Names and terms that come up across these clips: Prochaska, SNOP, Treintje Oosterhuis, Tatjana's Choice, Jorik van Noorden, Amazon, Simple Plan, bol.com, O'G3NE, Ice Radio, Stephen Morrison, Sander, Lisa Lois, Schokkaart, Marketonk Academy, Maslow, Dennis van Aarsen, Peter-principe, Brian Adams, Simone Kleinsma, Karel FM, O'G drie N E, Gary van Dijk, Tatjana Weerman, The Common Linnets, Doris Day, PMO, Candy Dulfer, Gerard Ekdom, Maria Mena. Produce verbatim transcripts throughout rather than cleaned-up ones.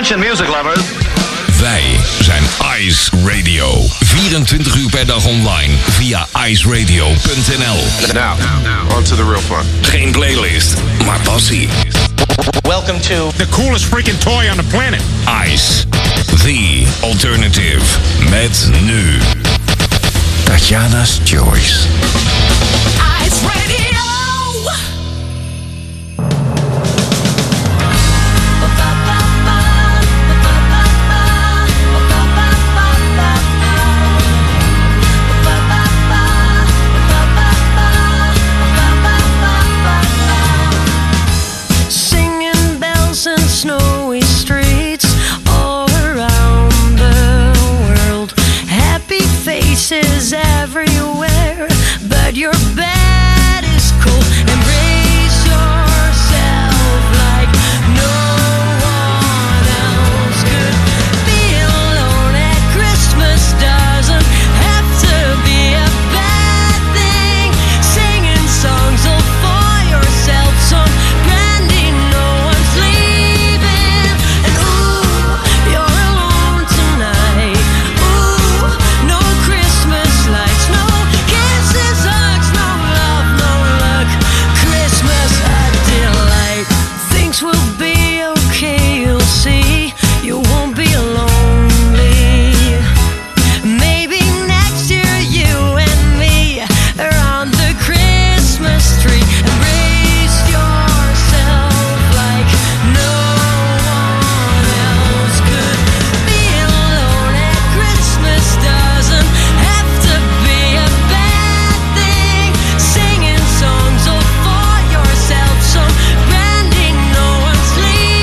Attention music lovers. Wij zijn Ice Radio. vierentwintig uur per dag online via ice radio punt n l. Now, on to the real fun. Geen playlist, maar passie. Welcome to the coolest freaking toy on the planet. Ice, the alternative. Met nu Tatjana's Choice. Ice Radio. Everywhere, but your bed is cold. Embrace yourself like no one else could. Be alone at Christmas doesn't have to be a bad thing. Singing songs all for yourself, some brandy no one's leaving. And ooh, you're alone tonight. Ooh, no Christmas lights, no kisses, hugs, no love, no luck. Christmas a delight. Things will be okay, you'll see. You won't be lonely. Maybe next year you and me are on the Christmas tree. Embrace yourself like no one else could. Be alone at Christmas doesn't have to be a bad thing. Singing songs all for yourself, some brandy no one's leaving.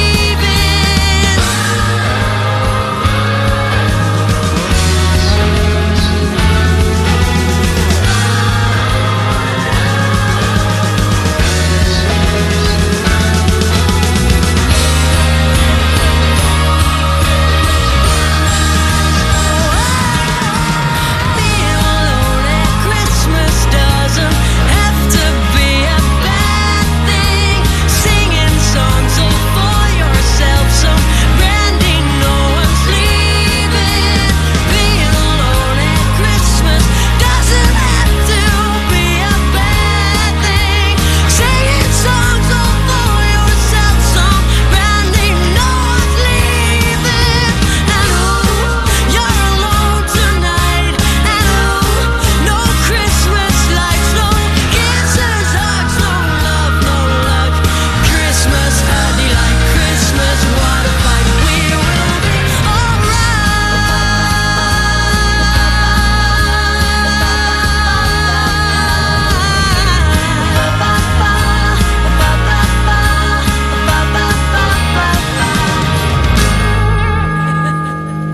Be alone at Christmas doesn't have to be a bad thing. Singing songs all for yourself, some brandy no one's leaving. Be alone at Christmas doesn't have to be a bad thing. Singing songs all for yourself, some brandy no one's leaving. And ooh, you're alone tonight. And ooh, no Christmas lights, no kisses, hugs, no love, no luck. Christmas a delight, Christmas what a fight. We will be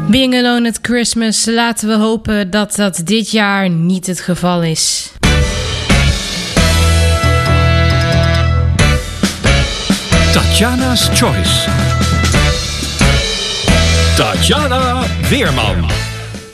Being Alone at Christmas, laten we hopen dat dat dit jaar niet het geval is. Tatjana's Choice. Tatjana Weerman.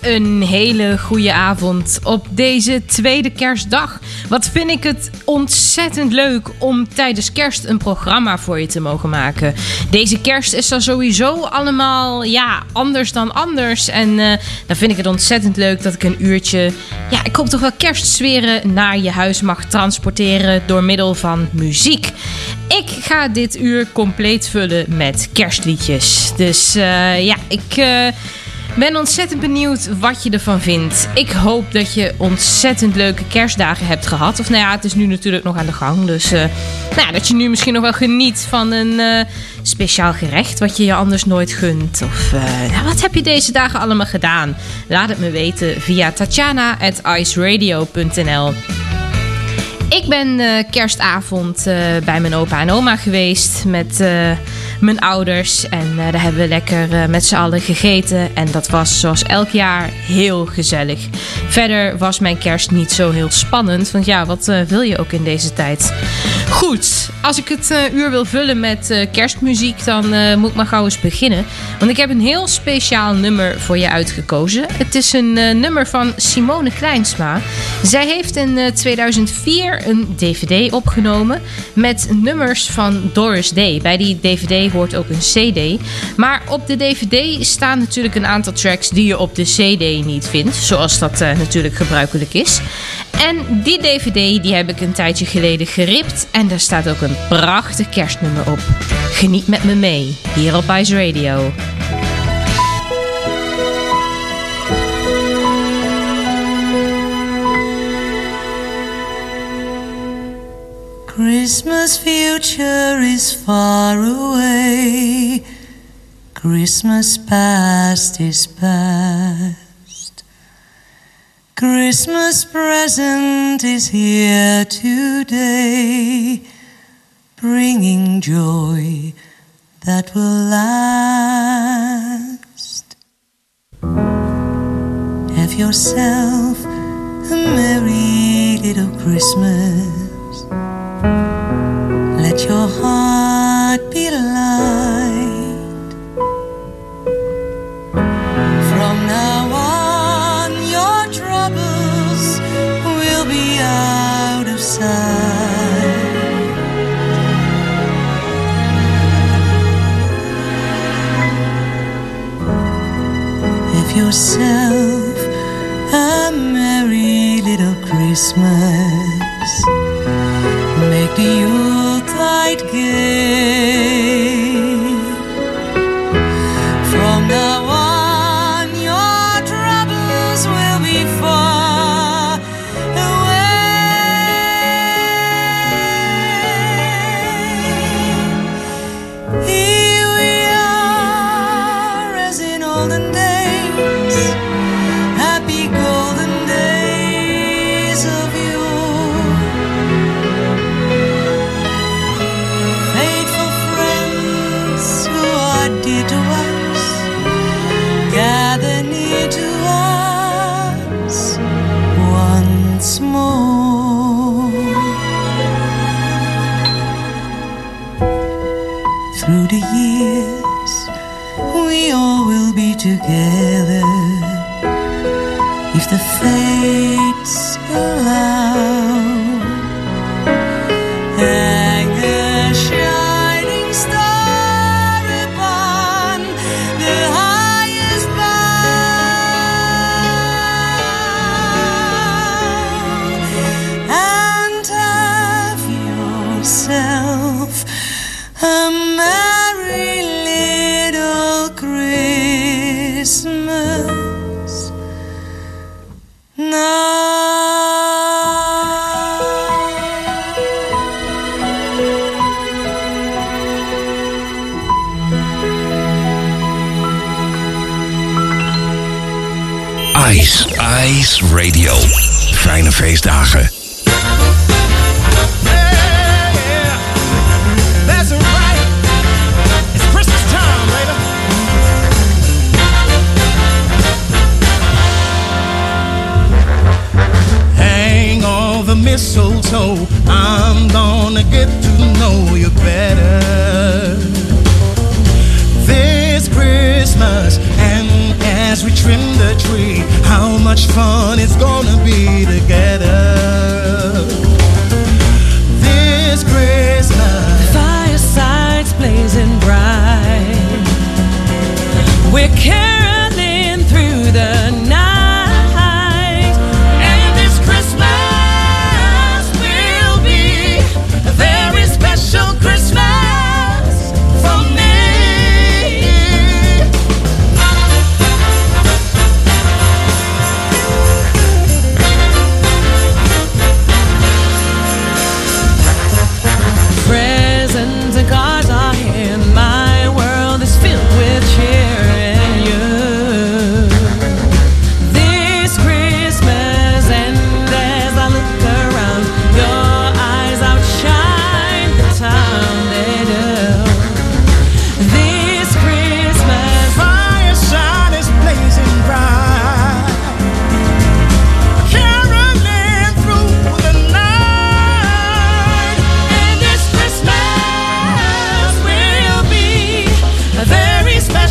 Een hele goede avond op deze tweede kerstdag. Wat vind ik het ontzettend leuk om tijdens kerst een programma voor je te mogen maken. Deze kerst is dan sowieso allemaal ja, anders dan anders. En uh, dan vind ik het ontzettend leuk dat ik een uurtje... ja, ik hoop toch wel kerstsferen naar je huis mag transporteren door middel van muziek. Ik ga dit uur compleet vullen met kerstliedjes. Dus uh, ja, ik... Uh, Ik ben ontzettend benieuwd wat je ervan vindt. Ik hoop dat je ontzettend leuke kerstdagen hebt gehad. Of nou ja, het is nu natuurlijk nog aan de gang. Dus uh, nou ja, dat je nu misschien nog wel geniet van een uh, speciaal gerecht wat je je anders nooit gunt. Of uh, nou, wat heb je deze dagen allemaal gedaan? Laat het me weten via tatjana at ice radio punt n l. Ik ben uh, kerstavond uh, bij mijn opa en oma geweest met uh, mijn ouders. En uh, daar hebben we lekker uh, met z'n allen gegeten. En dat was zoals elk jaar heel gezellig. Verder was mijn kerst niet zo heel spannend. Want ja, wat uh, wil je ook in deze tijd? Goed, als ik het uh, uur wil vullen met uh, kerstmuziek, dan uh, moet ik maar gauw eens beginnen. Want ik heb een heel speciaal nummer voor je uitgekozen. Het is een uh, nummer van Simone Kleinsma. Zij heeft in uh, tweeduizend vier een dvd opgenomen met nummers van Doris Day. Bij die dvd hoort ook een cd. Maar op de dvd staan natuurlijk een aantal tracks die je op de cd niet vindt. Zoals dat uh, natuurlijk gebruikelijk is. En die dvd die heb ik een tijdje geleden geript. En daar staat ook een prachtig kerstnummer op. Geniet met me mee, hier op Ice Radio. Christmas future is far away. Christmas past is past. Christmas present is here today, bringing joy that will last. Have yourself a merry little Christmas. Let your heart be light. From now on, have yourself a merry little Christmas. Make the Yuletide gay. From now on, your troubles will be far away. Together, if the fates allow, hang a shining star upon the highest bough, and have yourself a merry little Christmas. Christmas now. Ice, Ice Radio. Fijne feestdagen. Mistletoe, I'm gonna get to know you better this Christmas, and as we trim the tree, how much fun it's gonna be together this Christmas. The fireside's blazing bright, we're caroling through the night.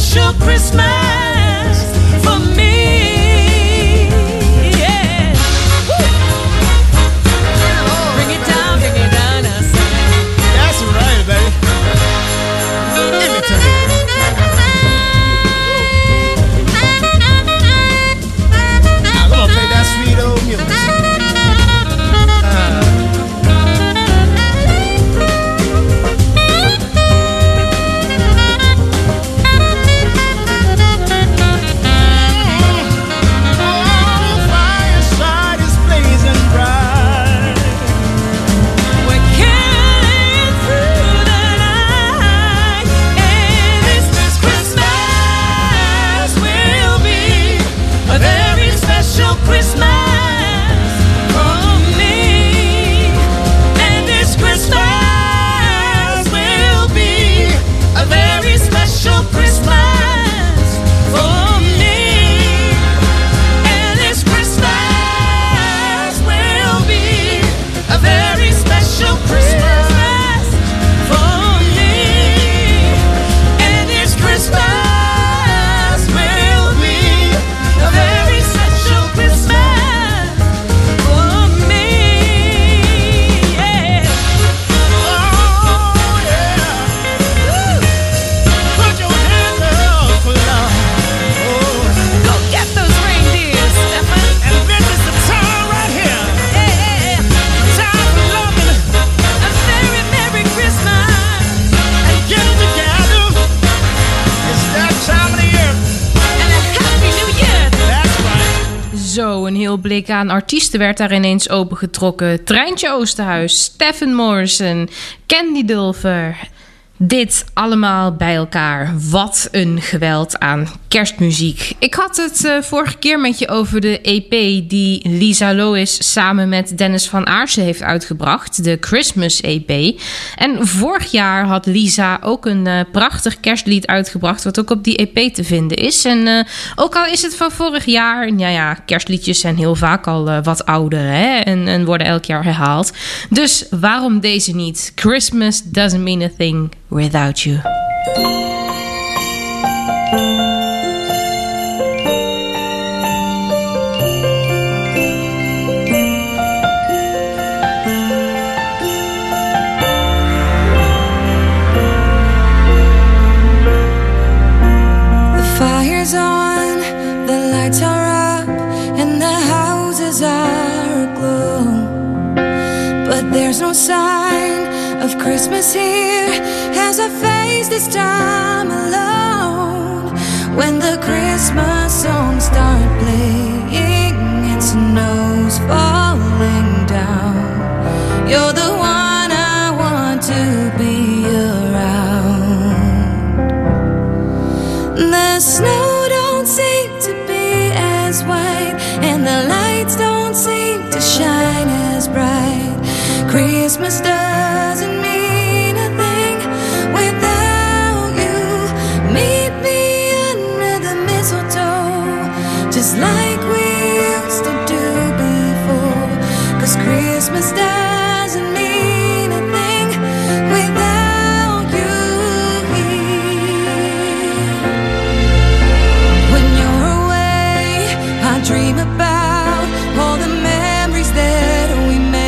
special Christmas for me. Yeah. Woo. Bring it down, bring it down, I say. That's right, baby. Give it to me. Now I'm gonna play that sweet old music. Blik aan artiesten werd daar ineens opengetrokken. Treintje Oosterhuis, Stephen Morrison, Candy Dulfer. Dit allemaal bij elkaar. Wat een geweld aan kerstmuziek. Ik had het uh, vorige keer met je over de E P die Lisa Lois samen met Dennis van Aarsen heeft uitgebracht. De Christmas E P. En vorig jaar had Lisa ook een uh, prachtig kerstlied uitgebracht, wat ook op die E P te vinden is. En uh, ook al is het van vorig jaar, nou ja, kerstliedjes zijn heel vaak al uh, wat ouder, hè? En, en worden elk jaar herhaald. Dus waarom deze niet? Christmas doesn't mean a thing without you. There's no sign of Christmas here as I face this time alone. When the Christmas songs start playing and snow's falling down, you're the one I want to be around. The snow don't seem to be as white, and the lights don't seem to shine as bright. Christmas doesn't mean a thing without you. Meet me under the mistletoe, just like we used to do before. 'Cause Christmas doesn't mean a thing without you here. When you're away, I dream about all the memories that we made.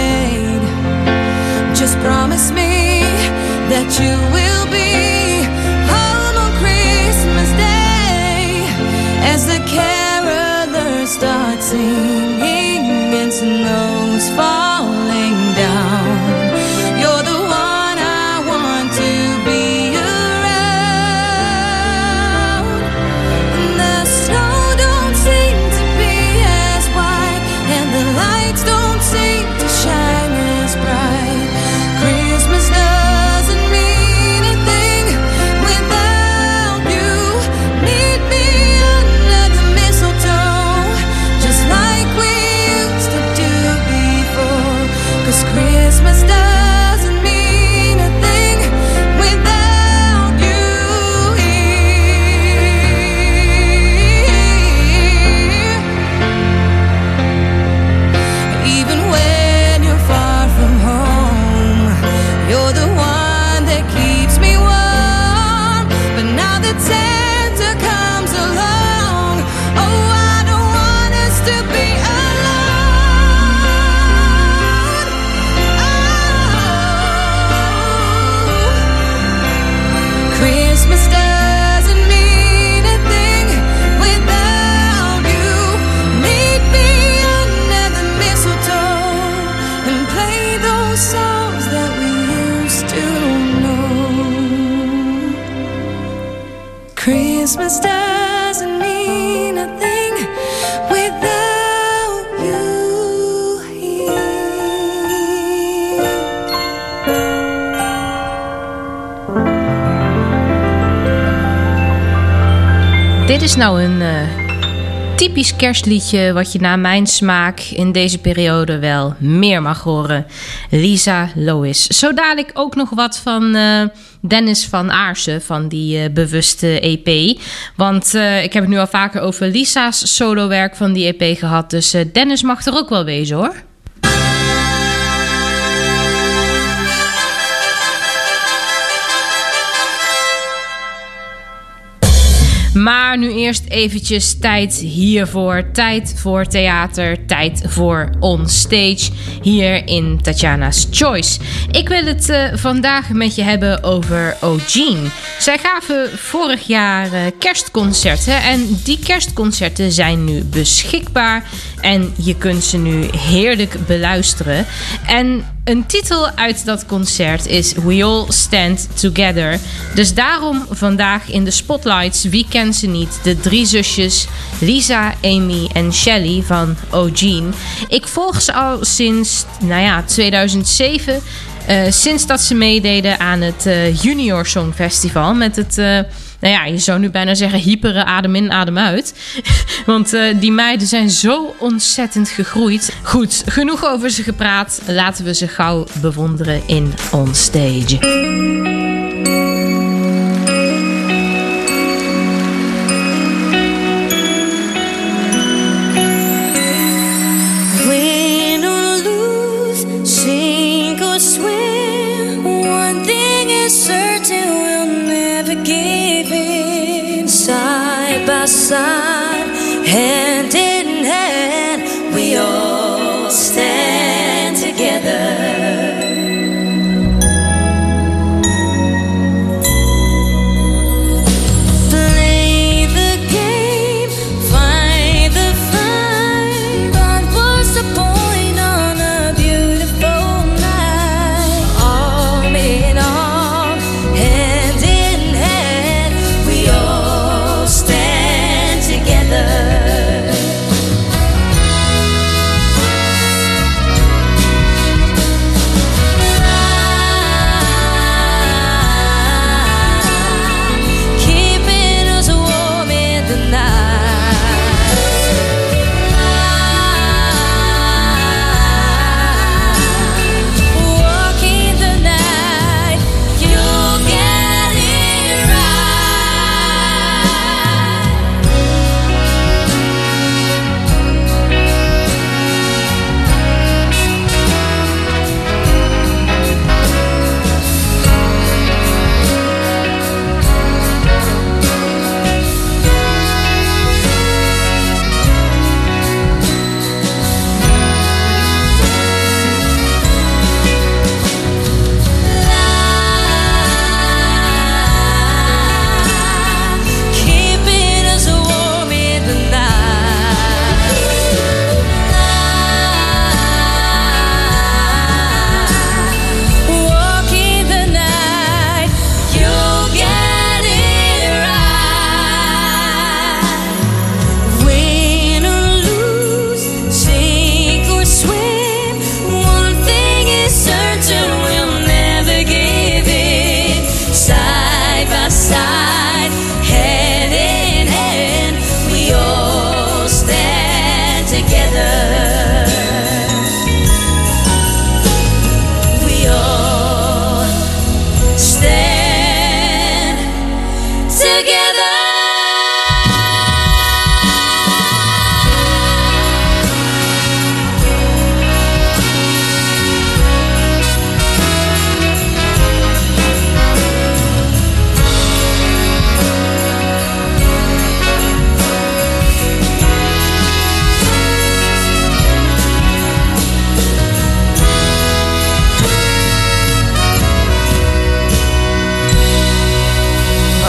Christmas doesn't mean a thing without you here. Dit is nou een uh, typisch kerstliedje wat je naar mijn smaak in deze periode wel meer mag horen. Lisa Lois. Zo dadelijk ook nog wat van Uh, Dennis van Aarsen van die uh, bewuste E P. Want uh, ik heb het nu al vaker over Lisa's solowerk van die E P gehad. Dus uh, Dennis mag er ook wel wezen hoor. Maar nu eerst eventjes tijd hiervoor. Tijd voor theater, tijd voor onstage hier in Tatjana's Choice. Ik wil het uh, vandaag met je hebben over O'G drie N E. Zij gaven vorig jaar uh, kerstconcerten en die kerstconcerten zijn nu beschikbaar. En je kunt ze nu heerlijk beluisteren. En een titel uit dat concert is We All Stand Together. Dus daarom vandaag in de spotlights, wie kent ze niet, de drie zusjes Lisa, Amy en Shelley van O'G drie N E. Ik volg ze al sinds, nou ja, tweeduizend zeven. Uh, sinds dat ze meededen aan het uh, Junior Song Festival met het Uh, Nou ja, je zou nu bijna zeggen hyperen adem in, adem uit. Want uh, die meiden zijn zo ontzettend gegroeid. Goed, genoeg over ze gepraat. Laten we ze gauw bewonderen in On Stage.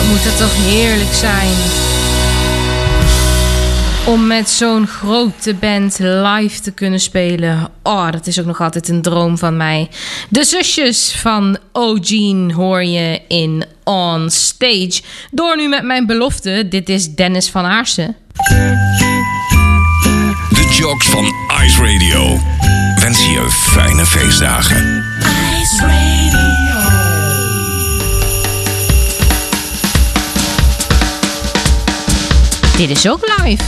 Moet het toch heerlijk zijn. Om met zo'n grote band live te kunnen spelen. Oh, dat is ook nog altijd een droom van mij. De zusjes van O G drie N E hoor je in On Stage. Door nu met mijn belofte. Dit is Dennis van Aarsen. De jocks van Ice Radio wensen je fijne feestdagen. Ice Radio. Dit is ook live.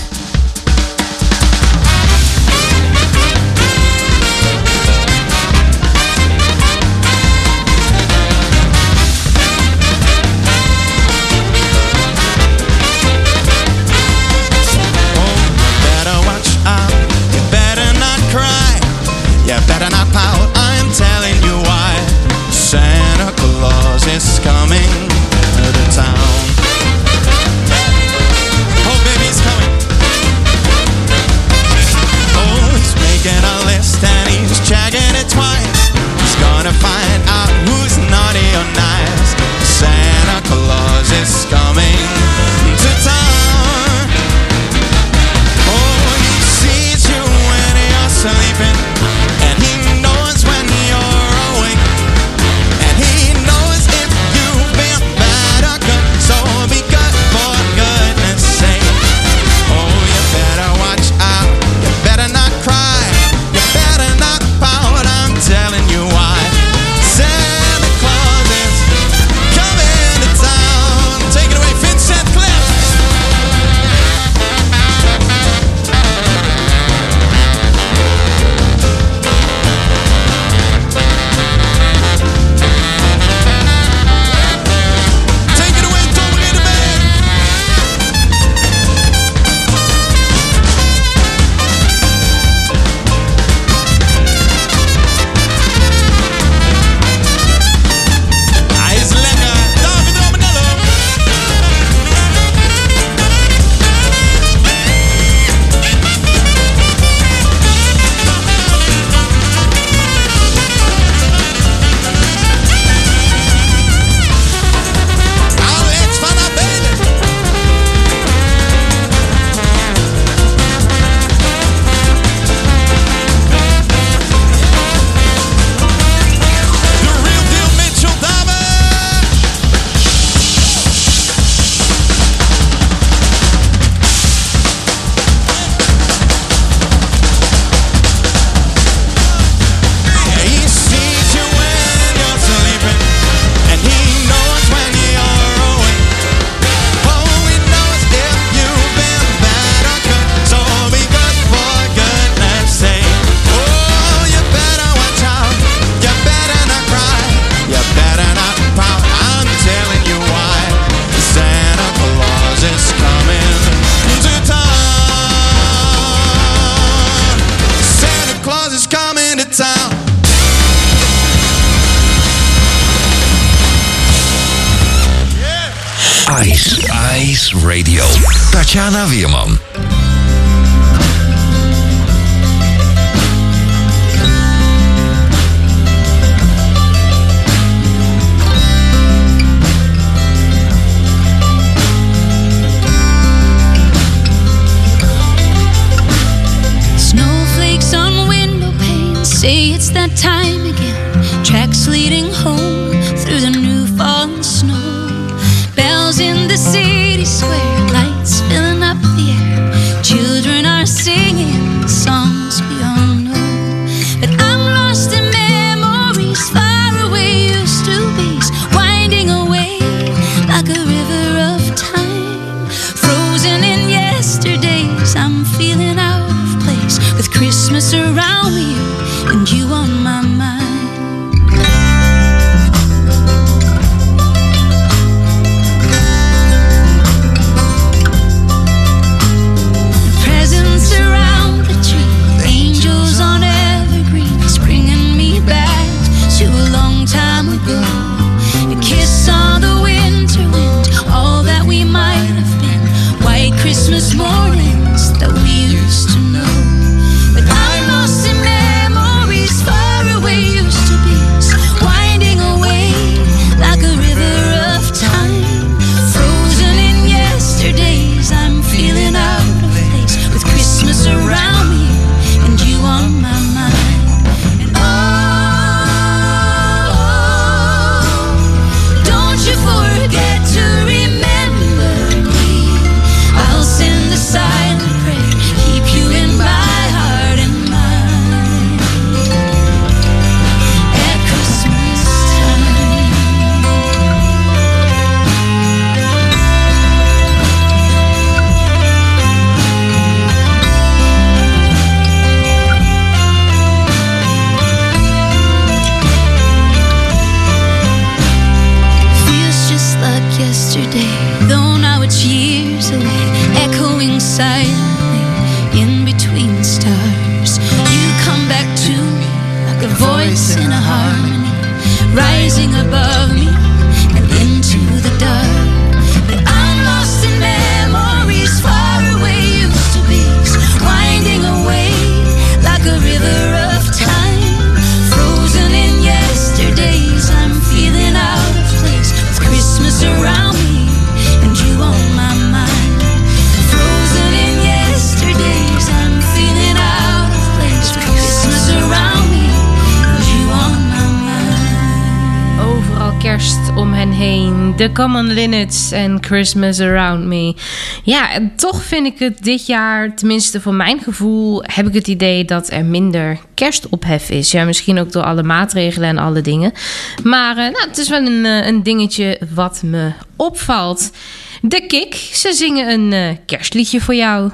Tatjana Weerman. Snowflakes on window panes say it's that time again. Tracks leading home through the new fallen snow. Bells in the city square. Filling up the air, children are singing songs we all know. But I'm lost in memories, far away used to be, winding away like a river of time. Frozen in yesterdays, I'm feeling out of place, with Christmas around me and you on my mind. beside me in between the stars. You come back to me like a voice in a harmony, rising above me and into the dark. But I'm lost in memories far away used to be, winding away like a river of time, frozen in yesterdays. I'm feeling out of place with Christmas around me and you on my mind. Frozen in yesterdays, I'm feeling out of place with Christmas around me and you on my mind. Overal kerst om hen heen. The Common Linnets and Christmas Around Me. Ja, en toch vind ik het dit jaar, tenminste voor mijn gevoel, heb ik het idee dat er minder kerstophef is. Ja, misschien ook door alle maatregelen en alle dingen. Maar uh, nou, het is wel een, uh, een dingetje wat me opvalt. De Kick, ze zingen een uh, kerstliedje voor jou.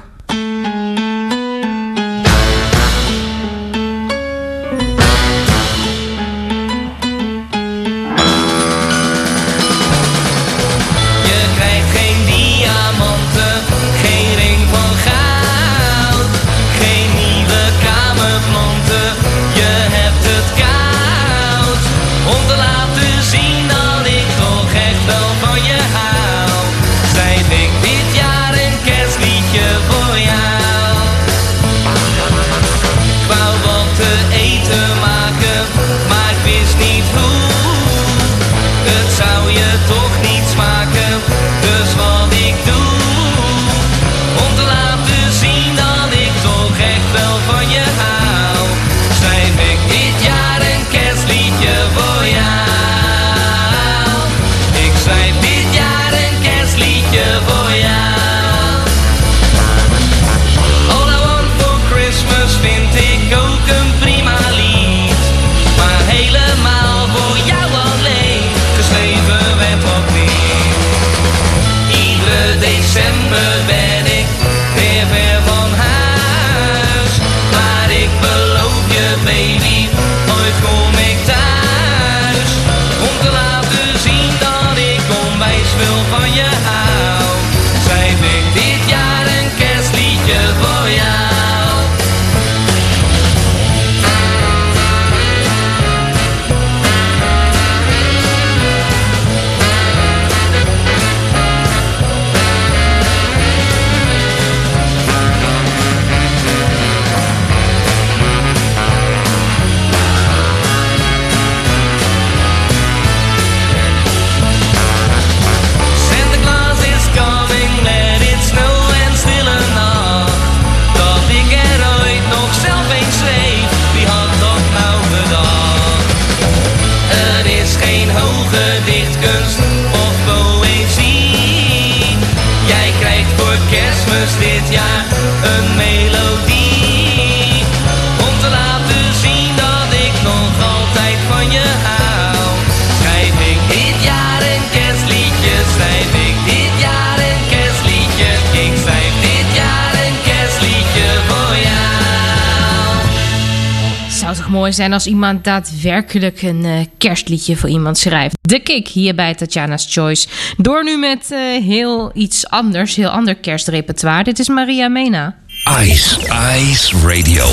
Mooi zijn als iemand daadwerkelijk een uh, kerstliedje voor iemand schrijft. De Kick hier bij Tatjana's Choice. Door nu met uh, heel iets anders, heel ander kerstrepertoire. Dit is Maria Mena. Ice, Ice Radio.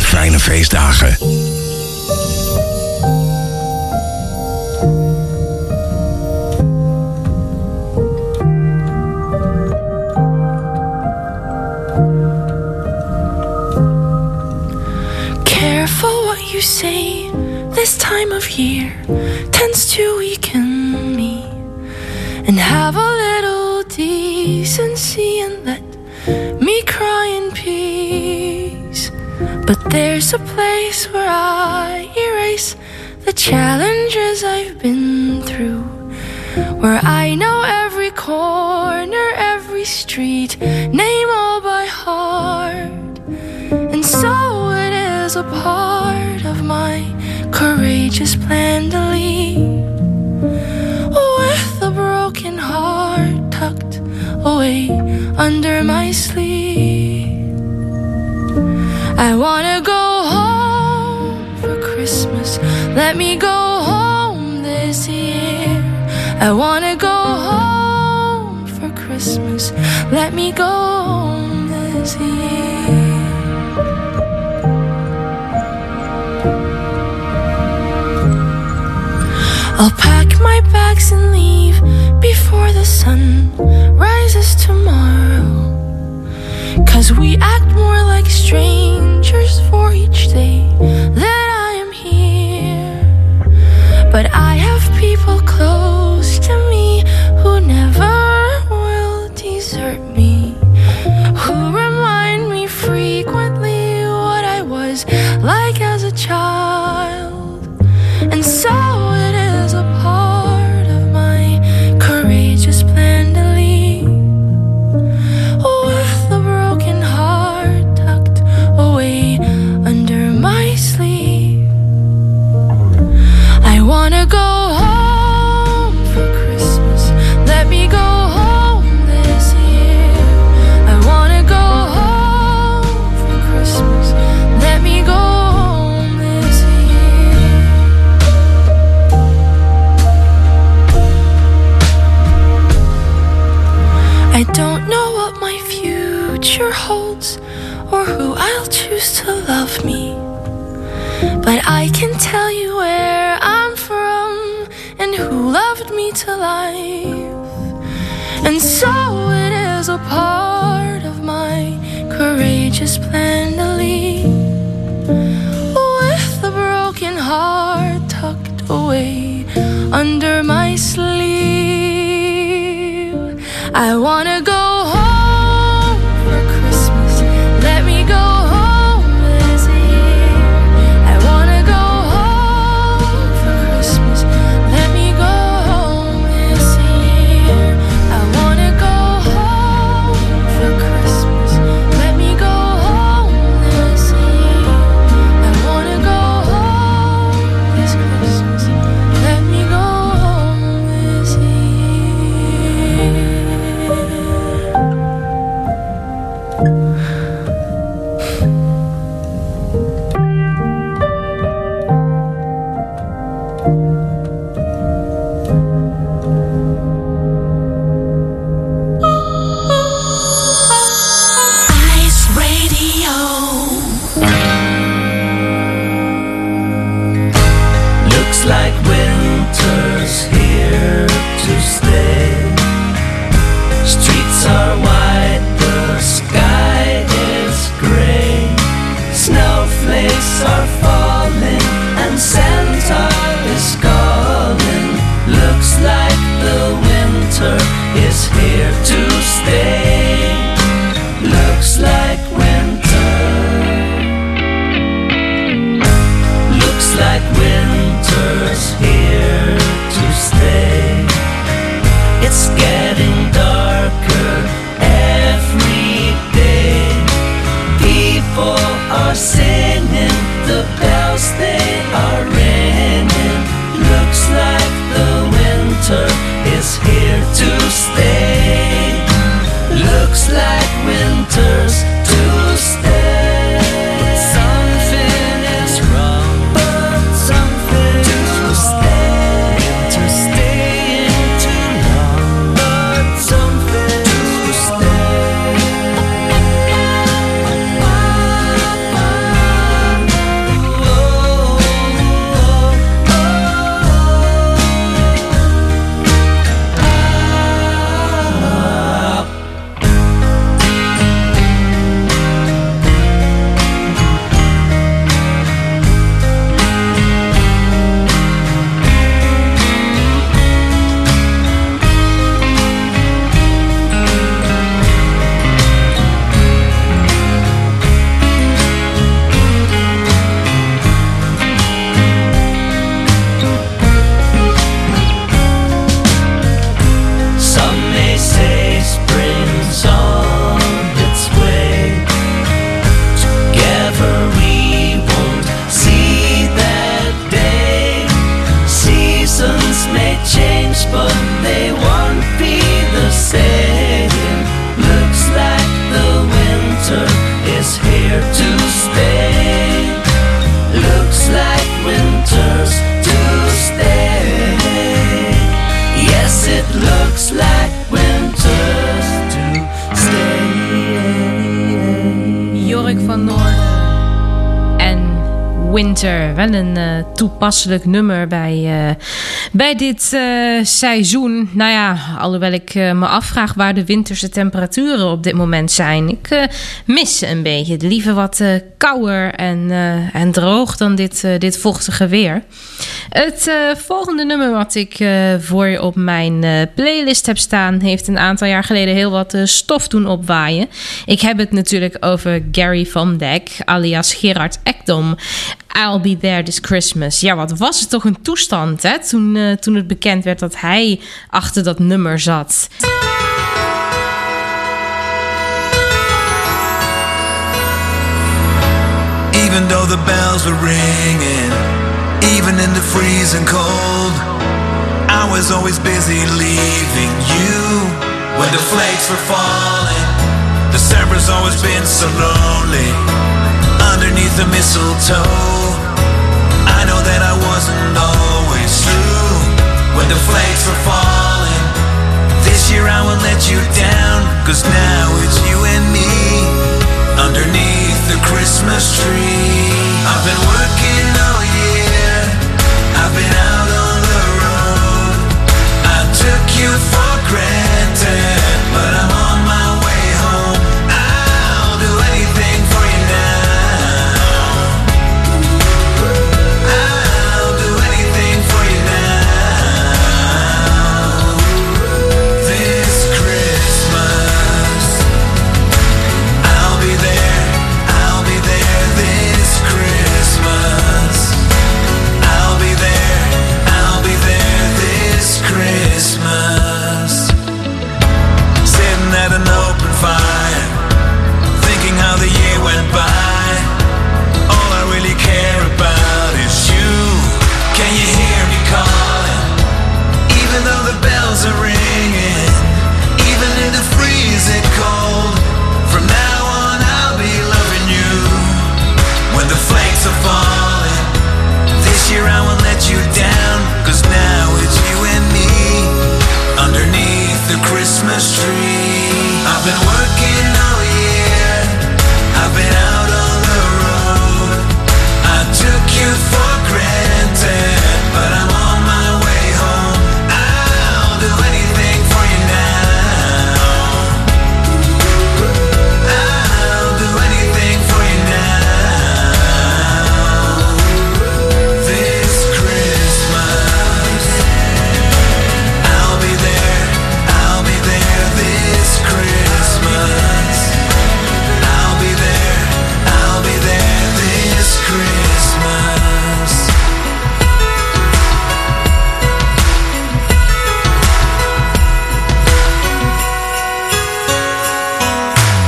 Fijne feestdagen. You say this time of year tends to weaken me, and have a little decency and let me cry in peace. But there's a place where I erase the challenges I've been through, where I know every corner, every street, name all by heart. And so it is a part of my courageous plan to leave, with a broken heart tucked away under my sleeve. I wanna go home for Christmas, let me go home this year. I wanna go home for Christmas, let me go home this year. I'll pack my bags and leave before the sun rises tomorrow, 'cause we act more like strangers for each day that I am here. But I have people close to me who never will desert me, who remind me frequently what I was like as a child. And so I can tell you where I'm from and who loved me to life. And so it is a part of my courageous plan to leave, with a broken heart tucked away under my sleeve. I wanna go home for Christmas. Let me go home. Looks like winter's to stay. Jorik van Noorden en Winter. Wel een uh, toepasselijk nummer bij, uh, bij dit uh, seizoen. Nou ja, alhoewel ik uh, me afvraag waar de winterse temperaturen op dit moment zijn. Ik uh, mis ze een beetje. Liever wat uh, kouder en, uh, en droog dan dit, uh, dit vochtige weer. Het uh, volgende nummer wat ik uh, voor je op mijn uh, playlist heb staan, heeft een aantal jaar geleden heel wat uh, stof doen opwaaien. Ik heb het natuurlijk over Gary van Dijk, alias Gerard Ekdom. I'll Be There This Christmas. Ja, wat was het toch een toestand, hè? Toen, uh, toen het bekend werd dat hij achter dat nummer zat. Even though the bells were ringing, even in the freezing cold, I was always busy leaving you when the flakes were falling. December's always been so lonely. Underneath the mistletoe, I know that I wasn't always true. When the flakes were falling, this year I won't let you down, cause now it's you and me underneath the Christmas tree. I've been working all year, I've been out on the road, I took you for granted, but I'm on my way home. I'll do anything for you now, Christmas tree. I've been working all year, I've been out on the road, I took you for granted, but I'm on my way home. I'll do anything for you now, I'll do anything for you now, this Christmas. I'll be there, I'll be there this Christmas. I'll be there, I'll be there this Christmas.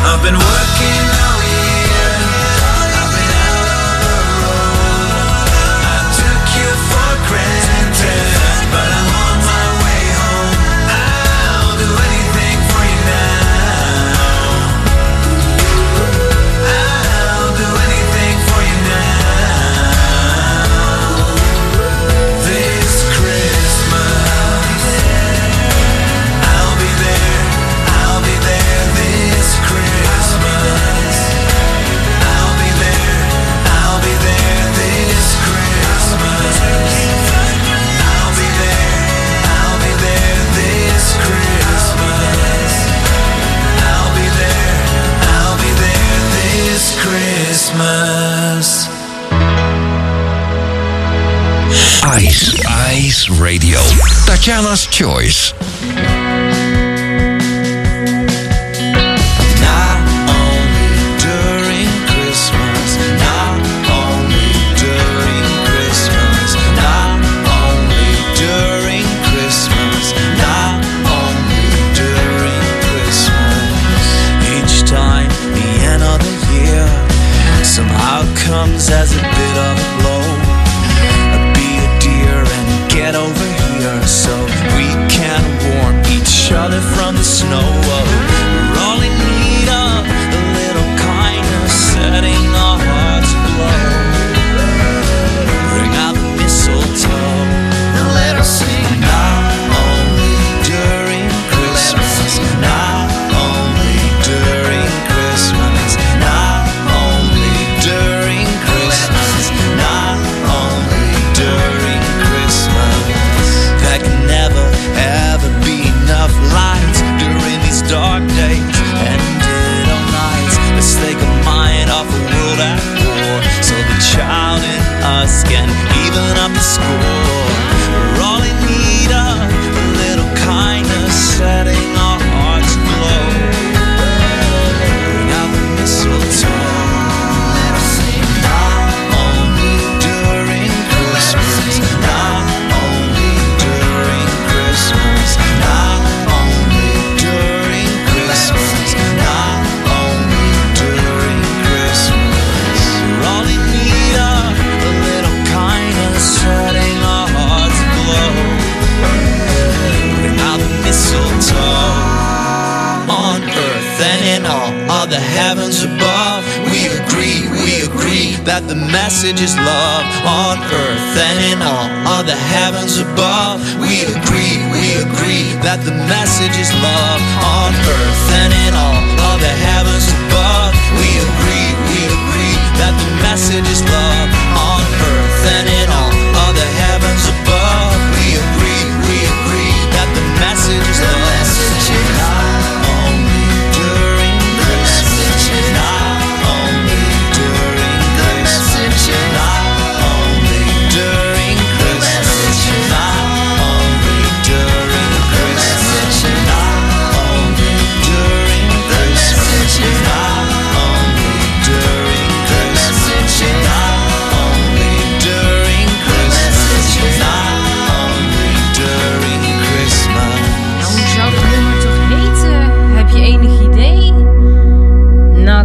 I've been working all year, I've been out on the road, I took you for granted, but I'm on my way home. I'll do anything for you now, I'll do anything for you now, this Christmas. I'll be there, I'll be there this Christmas. I'll be there, I'll be there this Christmas. I'll be there, I'll be there this Christmas. I'll be there, I'll be there this Christmas. Ice, Ice Radio. Tatjana's Choice. Not only during Christmas, not only during Christmas, not only during Christmas, not only during Christmas. Each time the end of the year somehow comes as a bit of a blow. Be a dear and get over here so we can warm each other from the snow. We're all in need of a little kindness, setting our hearts aglow. Bring out the mistletoe and let us sing. Not only during Christmas, not only during Christmas, not only all are the heavens above. We agree, we agree that the message is love on earth and in all are the heavens above. We agree, we agree that the message is love on earth and in all are the heavens above. We agree, we agree that the message is love on earth and in all are the heavens above. We agree, we agree that the message is love.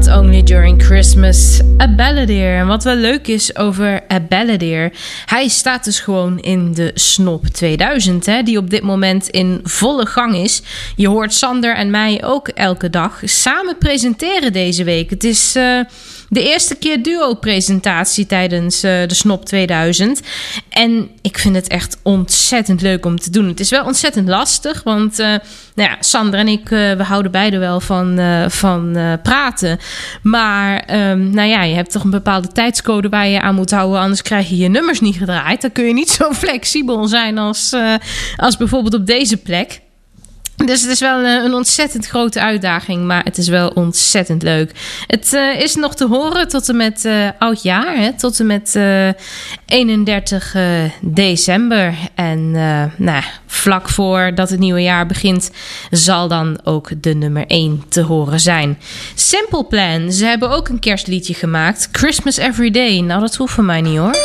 Only During Christmas, A Balladeer. En wat wel leuk is over A Balladeer, hij staat dus gewoon in de SNOP tweeduizend, hè, die op dit moment in volle gang is. Je hoort Sander en mij ook elke dag samen presenteren deze week. Het is uh, de eerste keer duo-presentatie tijdens uh, de SNOP tweeduizend. En ik vind het echt ontzettend leuk om te doen. Het is wel ontzettend lastig, want uh, nou ja, Sander en ik, uh, we houden beide wel van, uh, van uh, praten. Maar um, nou ja, je hebt toch een bepaalde tijdscode waar je aan moet houden, anders krijg je je nummers niet gedraaid. Dan kun je niet zo flexibel zijn als, uh, als bijvoorbeeld op deze plek. Dus het is wel een ontzettend grote uitdaging, maar het is wel ontzettend leuk. Het uh, is nog te horen tot en met uh, oudjaar, hè? Tot en met uh, eenendertig december. En uh, nou, vlak voordat het nieuwe jaar begint, zal dan ook de nummer één te horen zijn. Simple Plan, ze hebben ook een kerstliedje gemaakt. Christmas Every Day, nou dat hoeft voor mij niet hoor.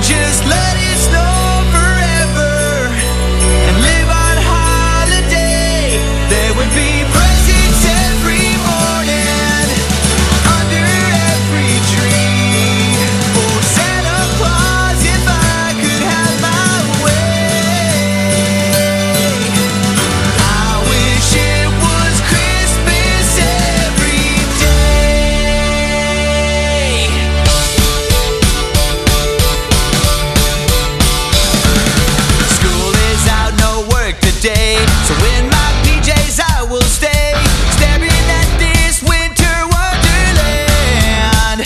Just let it snow forever and live on holiday. There would be presents every morning, under every tree. Oh, Santa Claus, if I could have my way. I wish it was Christmas every day. Day. So in my P J's I will stay, staring at this winter wonderland.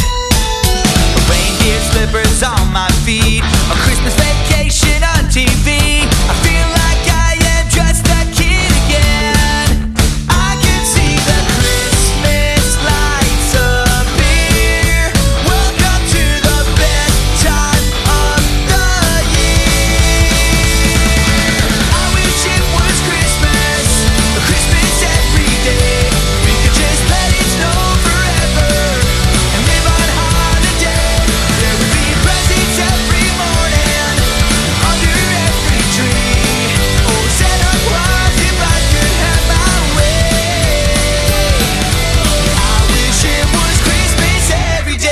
Reindeer slippers on my feet, a Christmas vacation on T V. I feel like I am just a kid again. I can see the Christmas lights appear. Welcome to the best time of the year. I wish it Christmas, Christmas every day. We could just let it snow forever and live on holiday. There would be presents every morning, under every tree. Oh, Santa Claus, if I could have my way. I wish it was Christmas every day.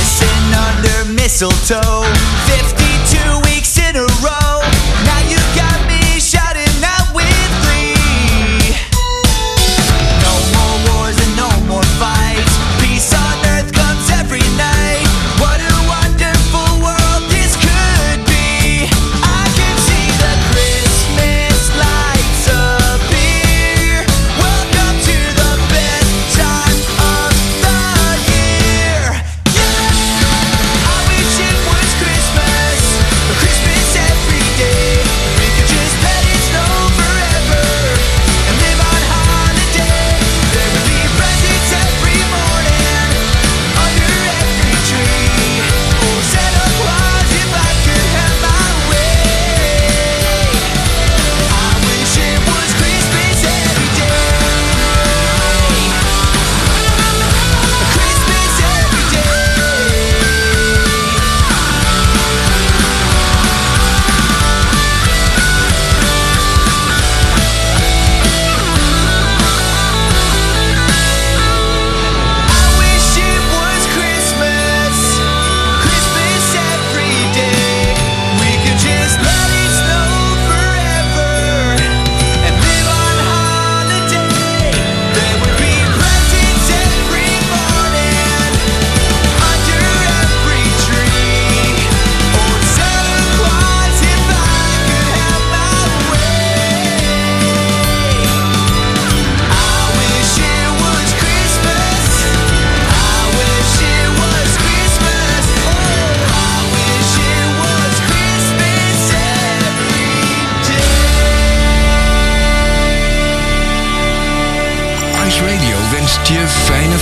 Kissing under mistletoe, fifty-two weeks in a row. Christmas.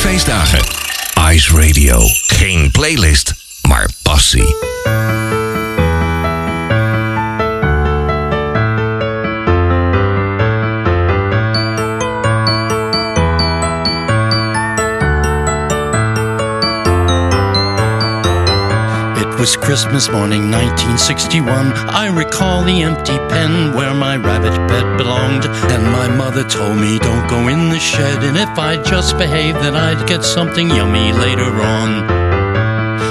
feestdagen. Ice Radio. Geen playlist, maar passie. It was Christmas morning nineteen sixty-one. I recall the empty pen where my rabbit bed belonged. And my mother told me don't go in the shed, and if I just behaved then I'd get something yummy later on.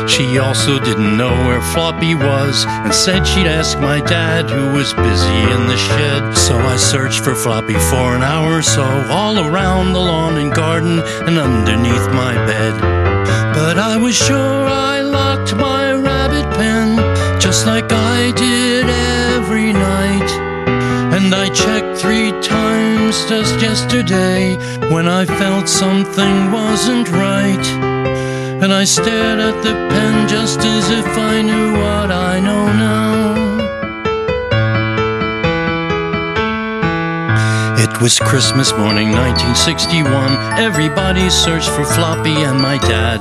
She also didn't know where Floppy was, and said she'd ask my dad who was busy in the shed. So I searched for Floppy for an hour or so, all around the lawn and garden and underneath my bed. But I was sure I locked my pen, just like I did every night. And I checked three times just yesterday when I felt something wasn't right. And I stared at the pen just as if I knew what I know now. It was Christmas morning nineteen sixty-one. Everybody searched for Floppy and my dad.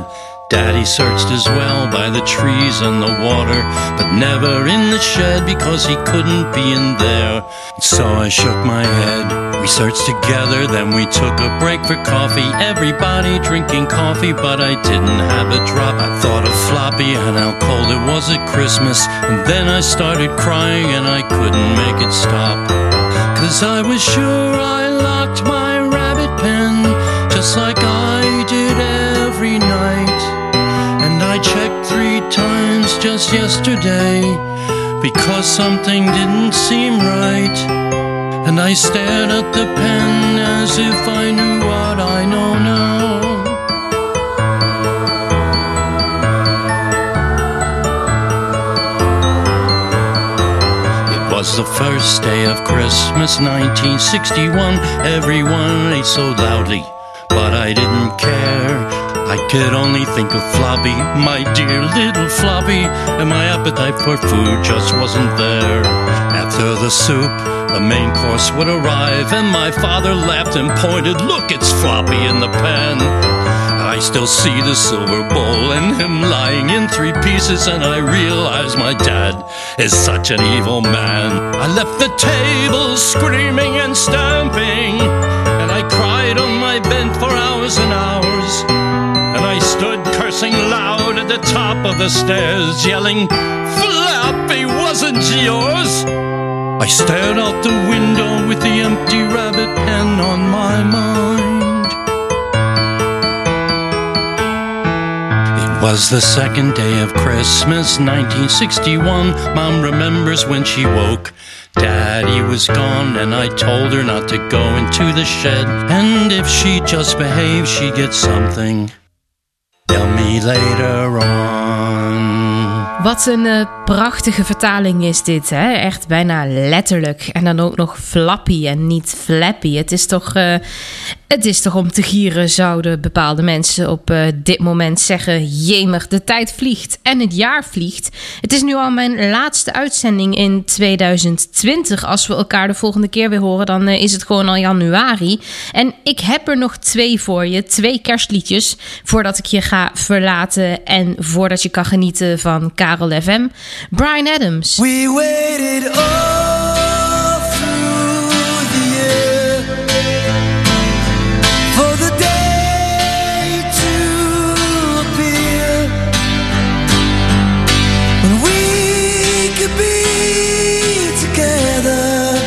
Daddy searched as well by the trees and the water, but never in the shed because he couldn't be in there. So I shook my head. We searched together, then we took a break for coffee. Everybody drinking coffee, but I didn't have a drop. I thought of Floppy and how cold it was at Christmas, and then I started crying and I couldn't make it stop. 'Cause I was sure I locked my rabbit pen, just like I did every night. I checked three times just yesterday because something didn't seem right. And I stared at the pen as if I knew what I know now. It was the first day of Christmas nineteen sixty-one. Everyone ate so loudly, but I didn't care. I could only think of Floppy, my dear little Floppy, and my appetite for food just wasn't there. After the soup, the main course would arrive, and my father laughed and pointed, "Look, it's Floppy in the pan." I still see the silver bowl and him lying in three pieces, and I realize my dad is such an evil man. I left the table screaming and stamping, and I cried on my bed for hours and hours. And I stood cursing loud at the top of the stairs, yelling, "Floppy wasn't yours!" I stared out the window with the empty rabbit pen on my mind. It was the second day of Christmas, nineteen sixty-one. Mom remembers when she woke. Daddy was gone, and I told her not to go into the shed. And if she just behaved, she'd get something yummy later on. Wat een uh, prachtige vertaling is dit, hè? Echt bijna letterlijk. En dan ook nog Floppy en niet Flappy. Het is toch, uh, het is toch om te gieren, zouden bepaalde mensen op uh, dit moment zeggen. Jemig, de tijd vliegt en het jaar vliegt. Het is nu al mijn laatste uitzending in twintig twintig. Als we elkaar de volgende keer weer horen, dan uh, is het gewoon al januari. En ik heb er nog twee voor je. Twee kerstliedjes voordat ik je ga verlaten en voordat je kan genieten van Karel F M. Brian Adams. We waited all through the year for the day to appear when we could be together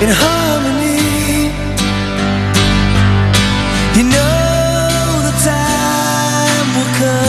in harmony. You know the time will come.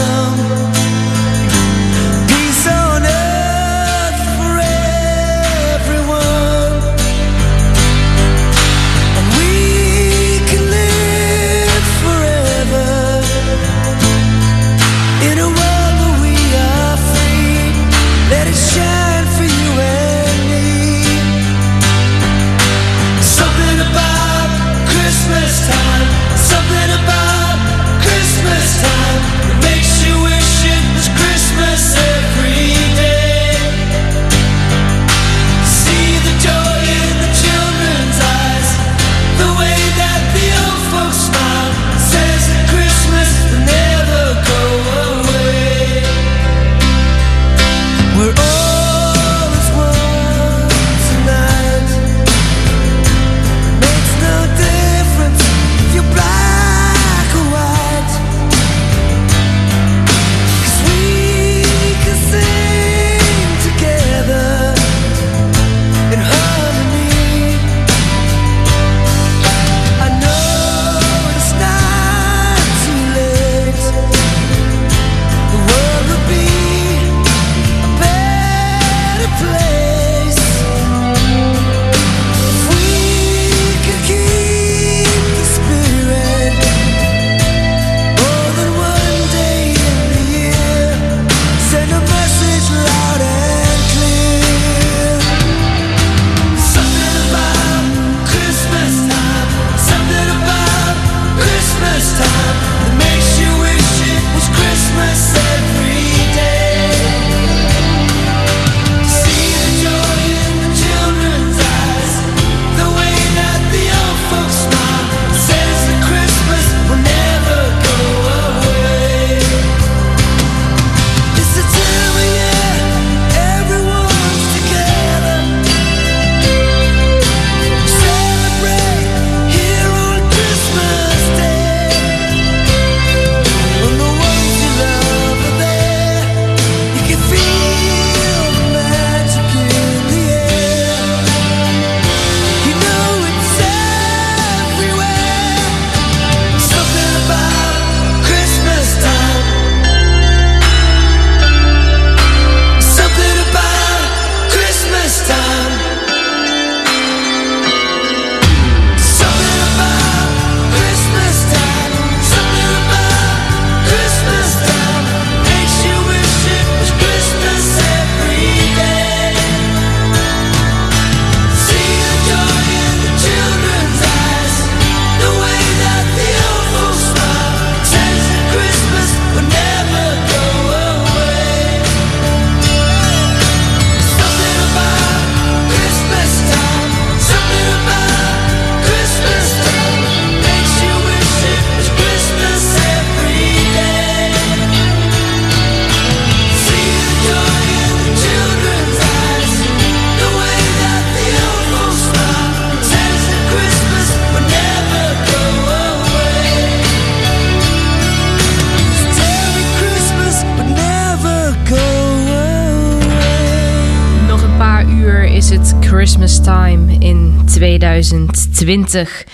Christmas Time in twintig twintig.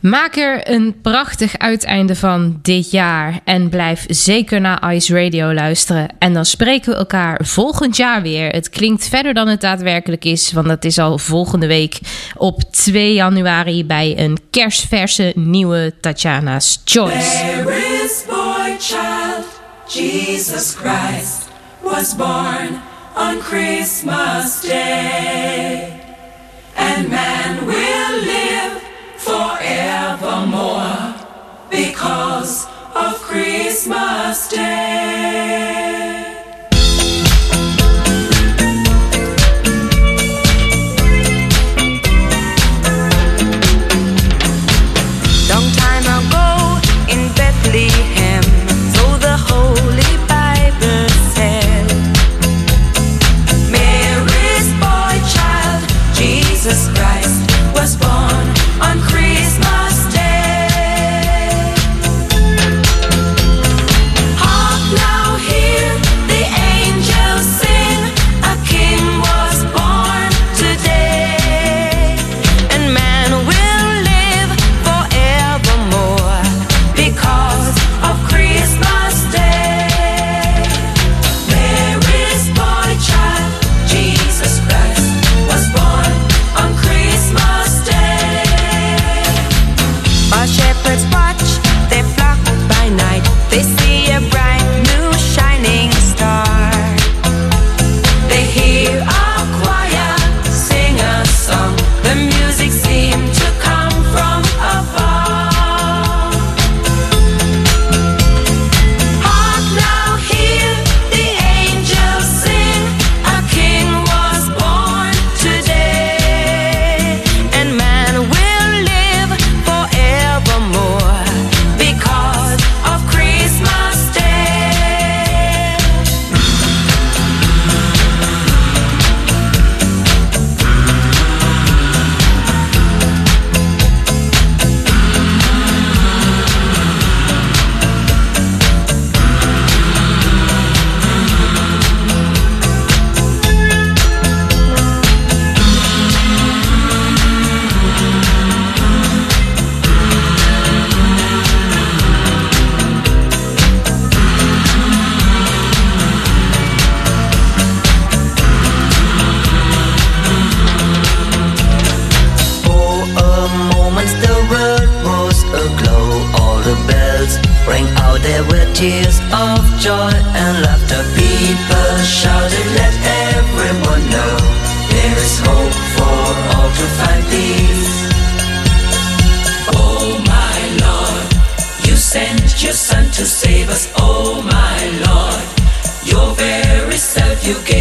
Maak er een prachtig uiteinde van dit jaar en blijf zeker naar Ice Radio luisteren. En dan spreken we elkaar volgend jaar weer. Het klinkt verder dan het daadwerkelijk is, want dat is al volgende week op twee januari bij een kerstverse nieuwe Tatjana's Choice. There is boy child, Jesus Christ was born on Christmas Day. And man will live forevermore because of Christmas Day. Long time ago in Bethlehem, so the Holy Bible said, Mary's boy child, Jesus Christ, was born on Christmas Day. Hark now, hear the angels sing, a king was born today. And man will live forevermore because of Christmas Day. Mary's boy child, Jesus Christ, was born on Christmas Day. While shepherds watch their flock by night, they see a bright new shining star. They hear a choir sing a song, the music seemed to come from afar. Hark now, hear the angels sing, a king was born today, and man will live forever evermore because of Christmas Day. For a moment the world was aglow, all the bells rang out, there were tears of joy and laughter. People shouted, let everyone know, there is hope for all to find peace. Oh my Lord, you sent your Son to save us. Oh my Lord, your very self you gave